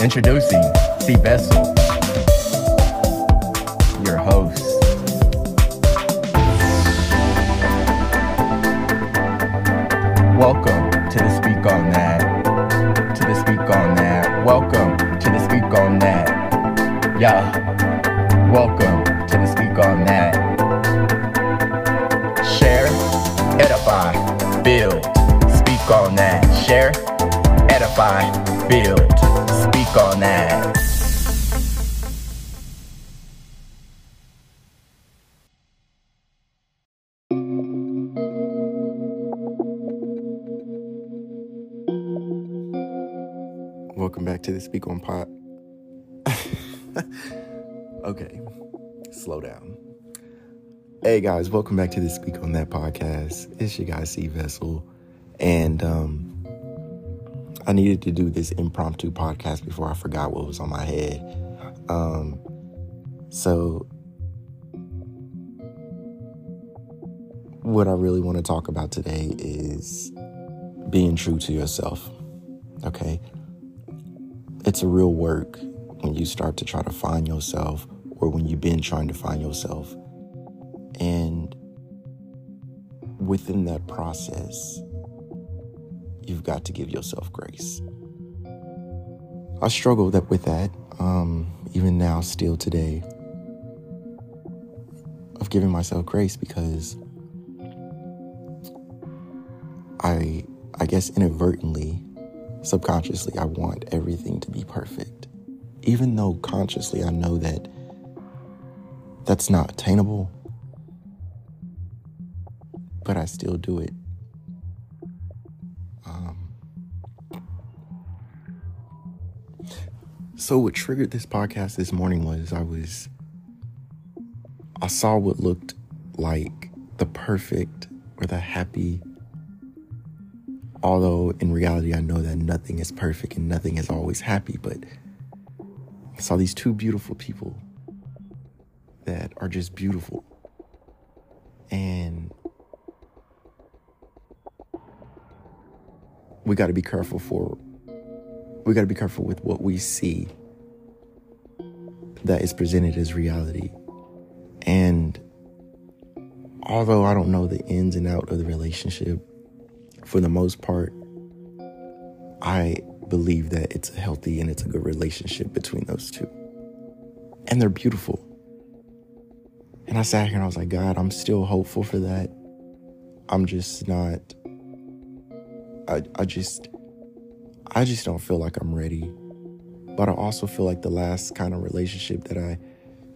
Introducing C. Bessel, your host. Welcome to the Speak On That. To the Speak On That. Welcome to the Speak On That. Yeah. Welcome to the Speak On That. Share, edify, build. Speak on that. Share, edify, build. Speak on that. Welcome back to the Speak On Pod. Okay, slow down. Hey guys, welcome back to the Speak On That podcast. It's your guy C. Bessel, and I needed to do this impromptu podcast before I forgot what was on my head. So what I really want to talk about today is being true to yourself, okay? It's a real work when you start to try to find yourself, or when you've been trying to find yourself. And within that process, you've got to give yourself grace. I struggled with that, even now, still today, of giving myself grace, because I guess inadvertently, subconsciously, I want everything to be perfect, even though consciously I know that that's not attainable, but I still do it. So what triggered this podcast this morning was I saw what looked like the perfect or the happy, although in reality I know that nothing is perfect and nothing is always happy, but I saw these two beautiful people that are just beautiful. And we got to be careful with what we see that is presented as reality. And although I don't know the ins and outs of the relationship, for the most part, I believe that it's healthy and it's a good relationship between those two. And they're beautiful. And I sat here and I was like, God, I'm still hopeful for that. I'm just not, I just don't feel like I'm ready. But I also feel like the last kind of relationship that I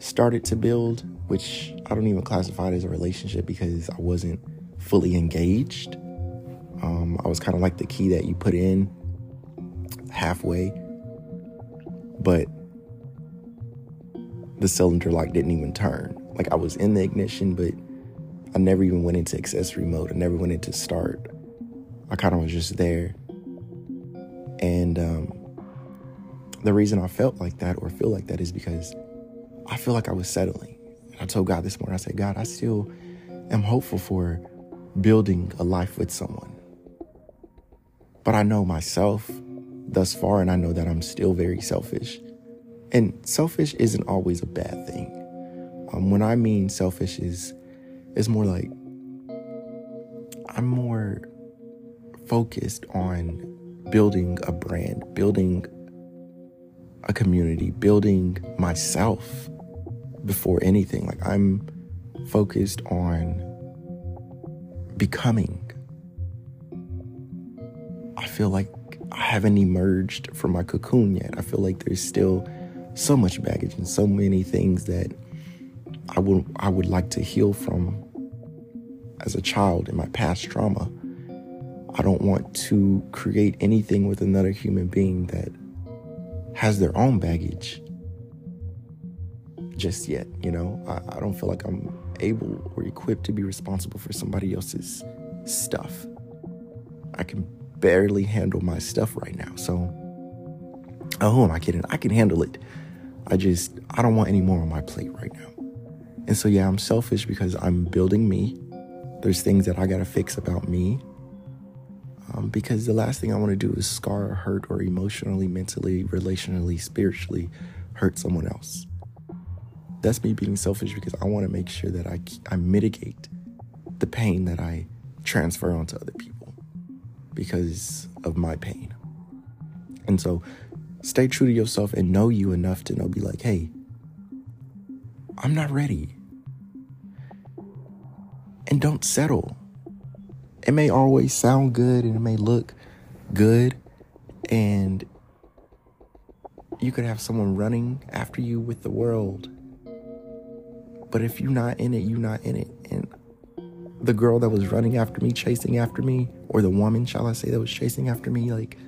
started to build, which I don't even classify it as a relationship because I wasn't fully engaged. I was kind of like the key that you put in halfway, but the cylinder like didn't even turn. Like I was in the ignition, but I never even went into accessory mode. I never went into start. I kind of was just there. And the reason I felt like that or feel like that is because I feel like I was settling. And I told God this morning, I said, God, I still am hopeful for building a life with someone. But I know myself thus far, and I know that I'm still very selfish. And selfish isn't always a bad thing. When I mean selfish is, it's more like I'm more focused on building a brand, building a community, building myself before anything. Like I'm focused on becoming. I feel like I haven't emerged from my cocoon yet. I feel like there's still so much baggage and so many things that I would like to heal from as a child in my past trauma. I don't want to create anything with another human being that has their own baggage just yet, you know? I don't feel like I'm able or equipped to be responsible for somebody else's stuff. I can barely handle my stuff right now, so who am I kidding? I can handle it. I don't want any more on my plate right now. And so, yeah, I'm selfish because I'm building me. There's things that I gotta fix about me. because the last thing I want to do is scar or hurt or emotionally, mentally, relationally, spiritually hurt someone else. That's me being selfish because I want to make sure that I mitigate the pain that I transfer onto other people because of my pain. And so stay true to yourself and know you enough to know, be like, hey, I'm not ready. And don't settle. It may always sound good and it may look good, and you could have someone running after you with the world. But if you're not in it, you're not in it. And the girl that was running after me, chasing after me, or the woman, shall I say, that was chasing after me, like,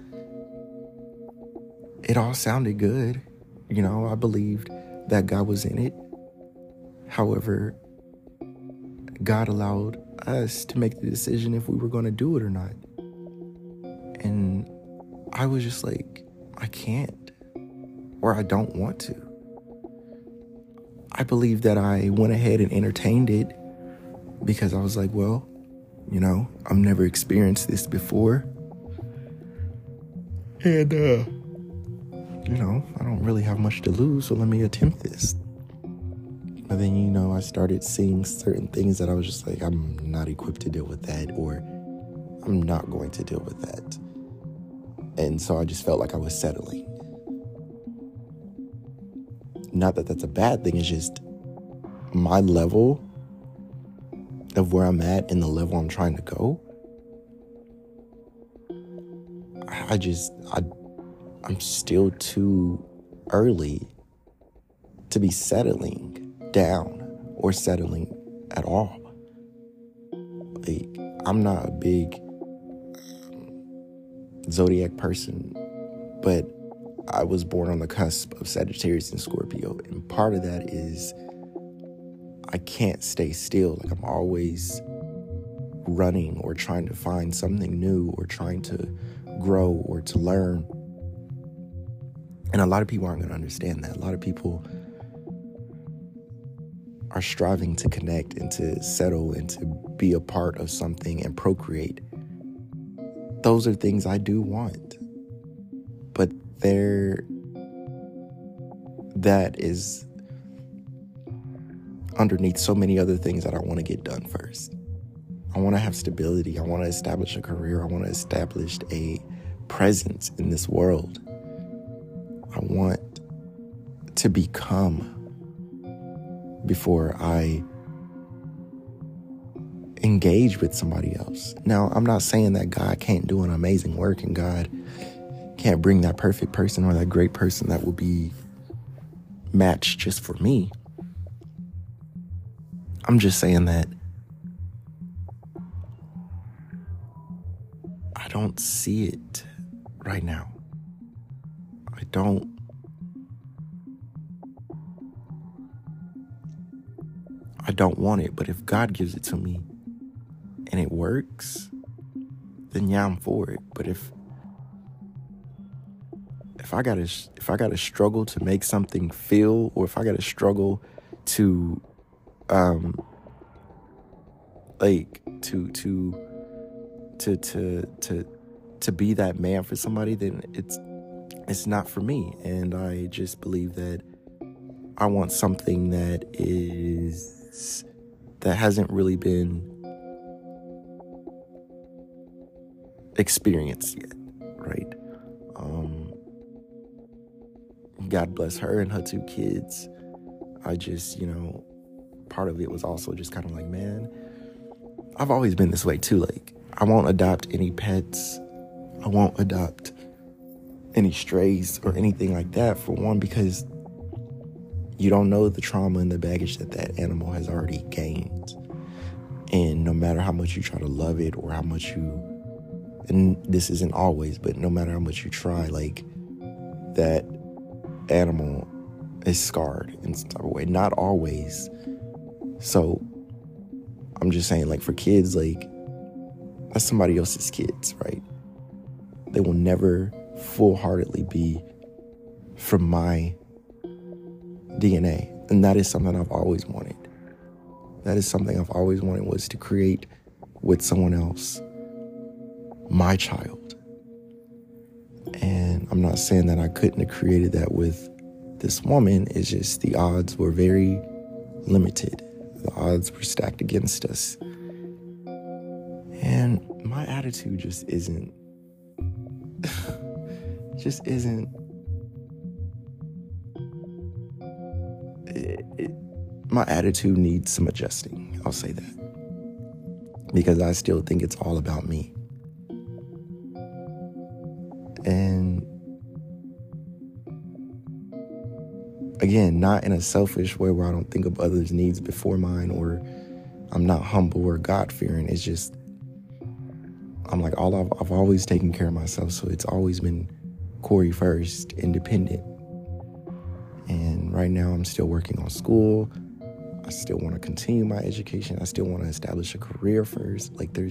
it all sounded good. You know, I believed that God was in it. However, God allowed us to make the decision if we were going to do it or not. And I was just like, I can't, or I don't want to. I believe that I went ahead and entertained it because I was like, well, you know, I've never experienced this before. And, you know, I don't really have much to lose, so let me attempt this. But then, you know, I started seeing certain things that I was just like, I'm not equipped to deal with that, or I'm not going to deal with that. And so I just felt like I was settling. Not that that's a bad thing, it's just my level of where I'm at and the level I'm trying to go. I'm still too early to be settling down or settling at all. Like, I'm not a big zodiac person, but I was born on the cusp of Sagittarius and Scorpio, and part of that is I can't stay still. Like, I'm always running or trying to find something new or trying to grow or to learn. And a lot of people aren't going to understand that. A lot of people are striving to connect and to settle and to be a part of something and procreate. Those are things I do want, but that is underneath so many other things that I want to get done first. I want to have stability. I want to establish a career. I want to establish a presence in this world. I want to become before I engage with somebody else. Now, I'm not saying that God can't do an amazing work and God can't bring that perfect person or that great person that will be matched just for me. I'm just saying that I don't see it right now. I don't want it, but if God gives it to me and it works, then yeah, I'm for it. But if I gotta struggle to make something feel, or if I gotta struggle to to be that man for somebody, then it's not for me. And I just believe that I want something that hasn't really been experienced yet, right? God bless her and her two kids. I just, you know, part of it was also just kind of like, man, I've always been this way too. Like, I won't adopt any pets. I won't adopt any strays or anything like that, for one, because you don't know the trauma and the baggage that animal has already gained. And no matter how much you try to love it, or how much and this isn't always, but no matter how much you try, like, that animal is scarred in some type of way. Not always. So I'm just saying, like, for kids, like, that's somebody else's kids, right? They will never full-heartedly be from my DNA. And that is something I've always wanted. That is something I've always wanted, was to create with someone else my child. And I'm not saying that I couldn't have created that with this woman. It's just the odds were very limited. The odds were stacked against us. And my attitude just isn't. My attitude needs some adjusting, I'll say that. Because I still think it's all about me. And again, not in a selfish way where I don't think of others' needs before mine, or I'm not humble or God-fearing. It's just, I'm like, I've always taken care of myself, so it's always been Corey first, independent. And right now I'm still working on school. I still want to continue my education. I still want to establish a career first. Like I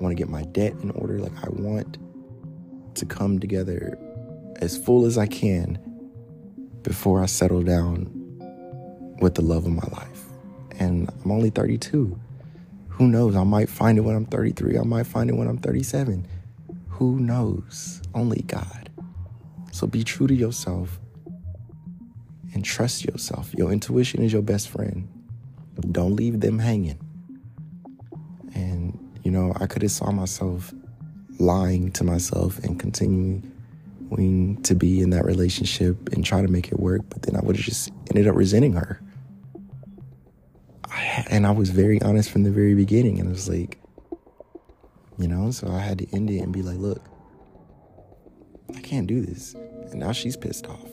want to get my debt in order. Like I want to come together as full as I can before I settle down with the love of my life. And I'm only 32. Who knows? I might find it when I'm 33. I might find it when I'm 37. Who knows? Only God. So be true to yourself and trust yourself. Your intuition is your best friend. Don't leave them hanging. And, I could have saw myself lying to myself and continuing to be in that relationship and try to make it work, but then I would have just ended up resenting her. And I was very honest from the very beginning, and I was like, so I had to end it and be like, look, I can't do this. And now she's pissed off.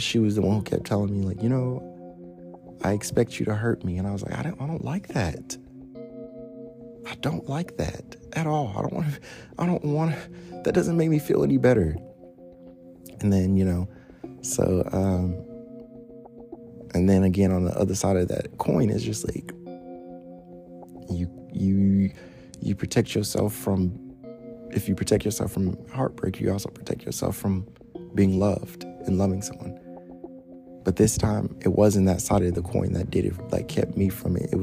She was the one who kept telling me, like, I expect you to hurt me. And I was like, I don't like that. I don't like that at all. I don't want to, that doesn't make me feel any better. And then, and then again, on the other side of that coin is just like, you protect yourself from, if you protect yourself from heartbreak, you also protect yourself from being loved and loving someone. But this time it wasn't that side of the coin that did it, like kept me from it. It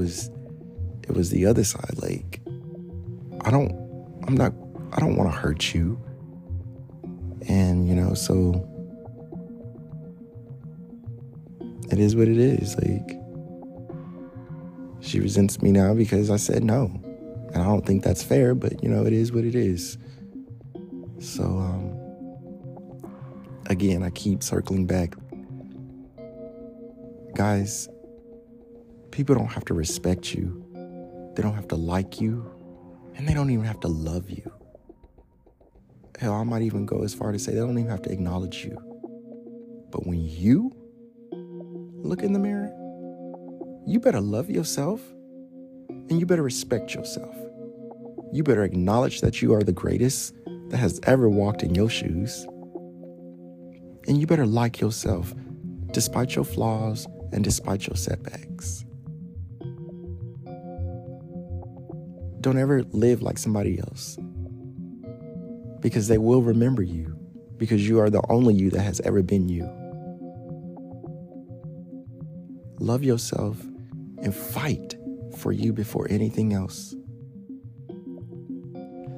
was the other side. Like, I don't want to hurt you. And so it is what it is. Like, she resents me now because I said no, and I don't think that's fair, but it is what it is. So again, I keep circling back. Guys, people don't have to respect you. They don't have to like you. And they don't even have to love you. Hell, I might even go as far to say they don't even have to acknowledge you. But when you look in the mirror, you better love yourself. And you better respect yourself. You better acknowledge that you are the greatest that has ever walked in your shoes. And you better like yourself, despite your flaws and despite your setbacks. Don't ever live like somebody else, because they will remember you, because you are the only you that has ever been you. Love yourself and fight for you before anything else.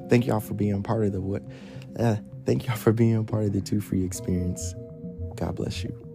Thank y'all for being part of the Too Free experience. God bless you.